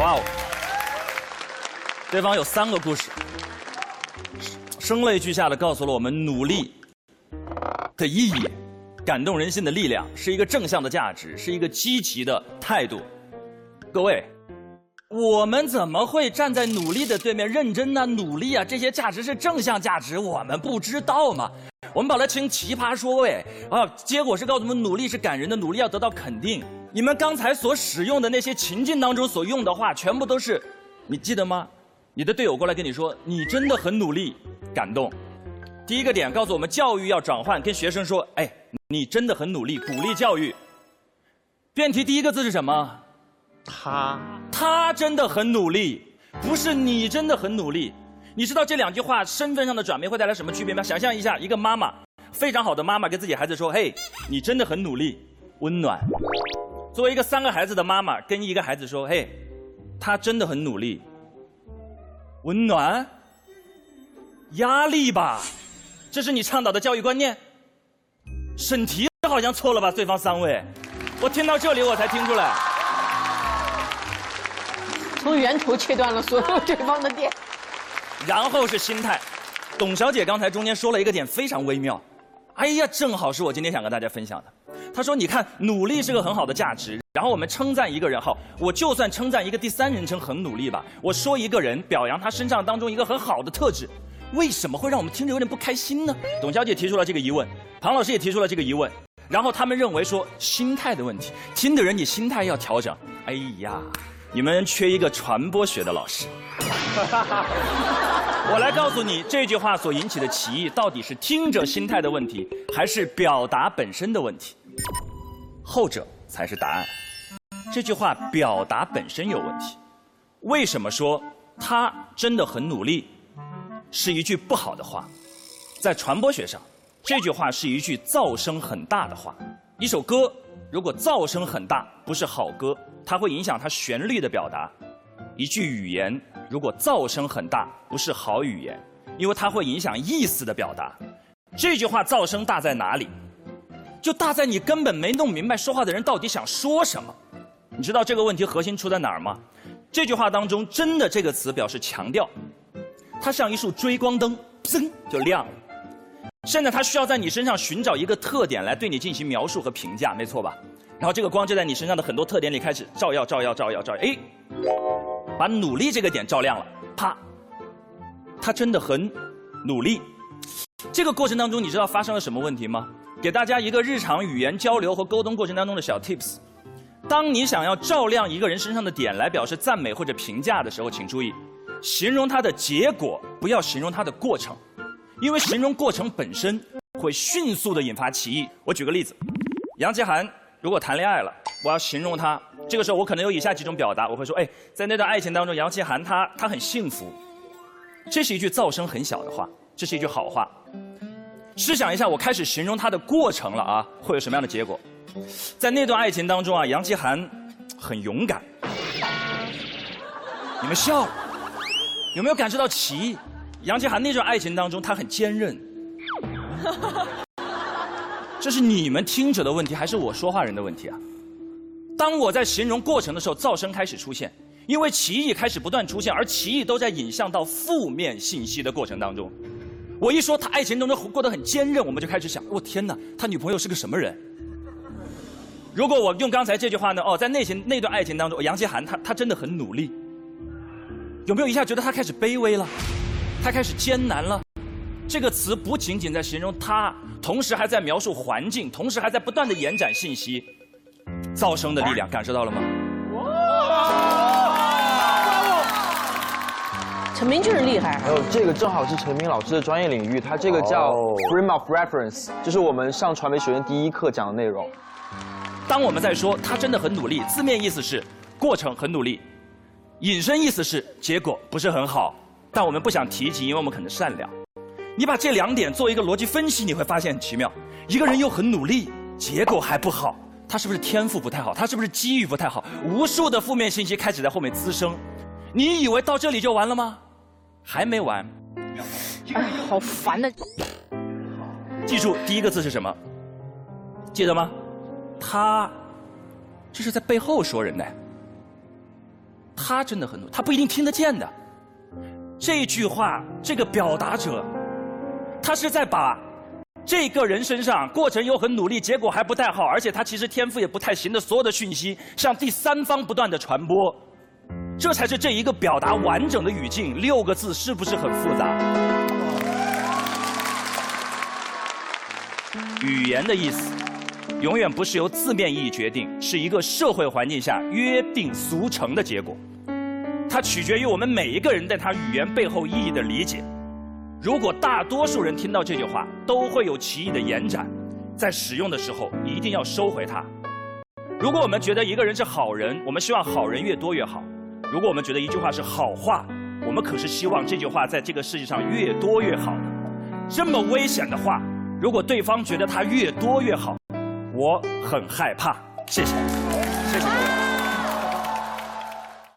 哇哦！对方有3个故事，声泪俱下的告诉了我们努力的意义，感动人心的力量，是一个正向的价值，是一个积极的态度。各位，我们怎么会站在努力的对面？认真啊，努力啊，这些价值是正向价值，我们不知道吗？ 我们把它称奇葩说位啊，结果是告诉我们努力是感人的，努力要得到肯定。你们刚才所使用的那些情境当中所用的话，全部都是，你记得吗？你的队友过来跟你说，你真的很努力，感动。第一个点告诉我们，教育要转换，跟学生说，哎，你真的很努力，鼓励教育。辩题第一个字是什么？他真的很努力，不是你真的很努力。 你知道这2句话身份上的转变会带来什么区别吗？想象一下，一个妈妈，非常好的妈妈跟自己孩子说：“嘿，你真的很努力，温暖。”作为一个3个孩子的妈妈，跟一个孩子说：“嘿，他真的很努力，温暖。”压力吧，这是你倡导的教育观念。审题好像错了吧？对方3位，我听到这里我才听出来，从源头切断了所有对方的电。 然后是心态，董小姐刚才中间说了一个点非常微妙，哎呀，正好是我今天想跟大家分享的。她说：“你看，努力是个很好的价值。然后我们称赞一个人，好，我就算称赞一个第3人称很努力吧，我说一个人，表扬他身上当中一个很好的特质，为什么会让我们听着有点不开心呢？”董小姐提出了这个疑问，庞老师也提出了这个疑问，然后他们认为说心态的问题，听的人你心态要调整。哎呀，你们缺一个传播学的老师。 我来告诉你，这句话所引起的歧义到底是听者心态的问题，还是表达本身的问题？后者才是答案。这句话表达本身有问题。为什么说他真的很努力，是一句不好的话？在传播学上，这句话是一句噪声很大的话。一首歌如果噪声很大，不是好歌，它会影响它旋律的表达。一句语言。 如果噪声很大，不是好语言，因为它会影响意思的表达。这句话噪声大在哪里？就大在你根本没弄明白说话的人到底想说什么。你知道这个问题核心出在哪儿吗？这句话当中“真的”这个词表示强调，它像一束追光灯，噌就亮了。现在它需要在你身上寻找一个特点来对你进行描述和评价，没错吧？然后这个光就在你身上的很多特点里开始照耀、照耀、照耀、照耀。哎。 把努力这个点照亮了，啪！他真的很努力。这个过程当中，你知道发生了什么问题吗？给大家一个日常语言交流和沟通过程当中的小 tips： 当你想要照亮一个人身上的点来表示赞美或者评价的时候，请注意，形容它的结果，不要形容它的过程，因为形容过程本身会迅速的引发歧义。我举个例子，杨奇涵如果谈恋爱了，我要形容他。 这个时候我可能有以下几种表达，我会说：哎，在那段爱情当中，杨奇涵她很幸福。这是一句噪声很小的话，这是一句好话。试想一下，我开始形容她的过程了啊，会有什么样的结果？在那段爱情当中啊，杨奇涵很勇敢。你们笑，有没有感受到歧义？杨奇涵那段爱情当中，她很坚韧。这是你们听者的问题，还是我说话人的问题啊？ 当我在形容过程的时候，噪声开始出现，因为歧义开始不断出现，而歧义都在引向到负面信息的过程当中。我一说他爱情当中过得很坚韧，我们就开始想：我天哪，他女朋友是个什么人？如果我用刚才这句话呢？哦，在那段爱情当中，杨奇涵她真的很努力。有没有一下觉得她开始卑微了？她开始艰难了？这个词不仅仅在形容她，同时还在描述环境，同时还在不断的延展信息。 噪声的力量感受到了吗？陈明就是厉害、啊。这个正好是陈明老师的专业领域，他这个叫 frame of reference， 就是我们上传媒学院第一课讲的内容。当我们在说他真的很努力，字面意思是过程很努力，引申意思是结果不是很好，但我们不想提及，因为我们可能善良。你把这2点做一个逻辑分析，你会发现很奇妙。一个人又很努力，结果还不好。 他是不是天赋不太好？他是不是机遇不太好？无数的负面信息开始在后面滋生。你以为到这里就完了吗？还没完。哎，好烦的。记住第一个字是什么？记得吗？他，这是在背后说人呢。他真的很努力，他不一定听得见的。这句话，这个表达者，他是在把这个人身上过程又很努力，结果还不太好，而且他其实天赋也不太行的所有的讯息，向第三方不断的传播。这才是这一个表达完整的语境，6个字是不是很复杂？语言的意思，永远不是由字面意义决定，是一个社会环境下约定俗成的结果。它取决于我们每一个人对它语言背后意义的理解。如果大多数人听到这句话都会有歧义的延展，在使用的时候一定要收回它。如果我们觉得一个人是好人，我们希望好人越多越好；如果我们觉得一句话是好话，我们可是希望这句话在这个世界上越多越好的。这么危险的话，如果对方觉得它越多越好，我很害怕。谢谢，谢谢各位。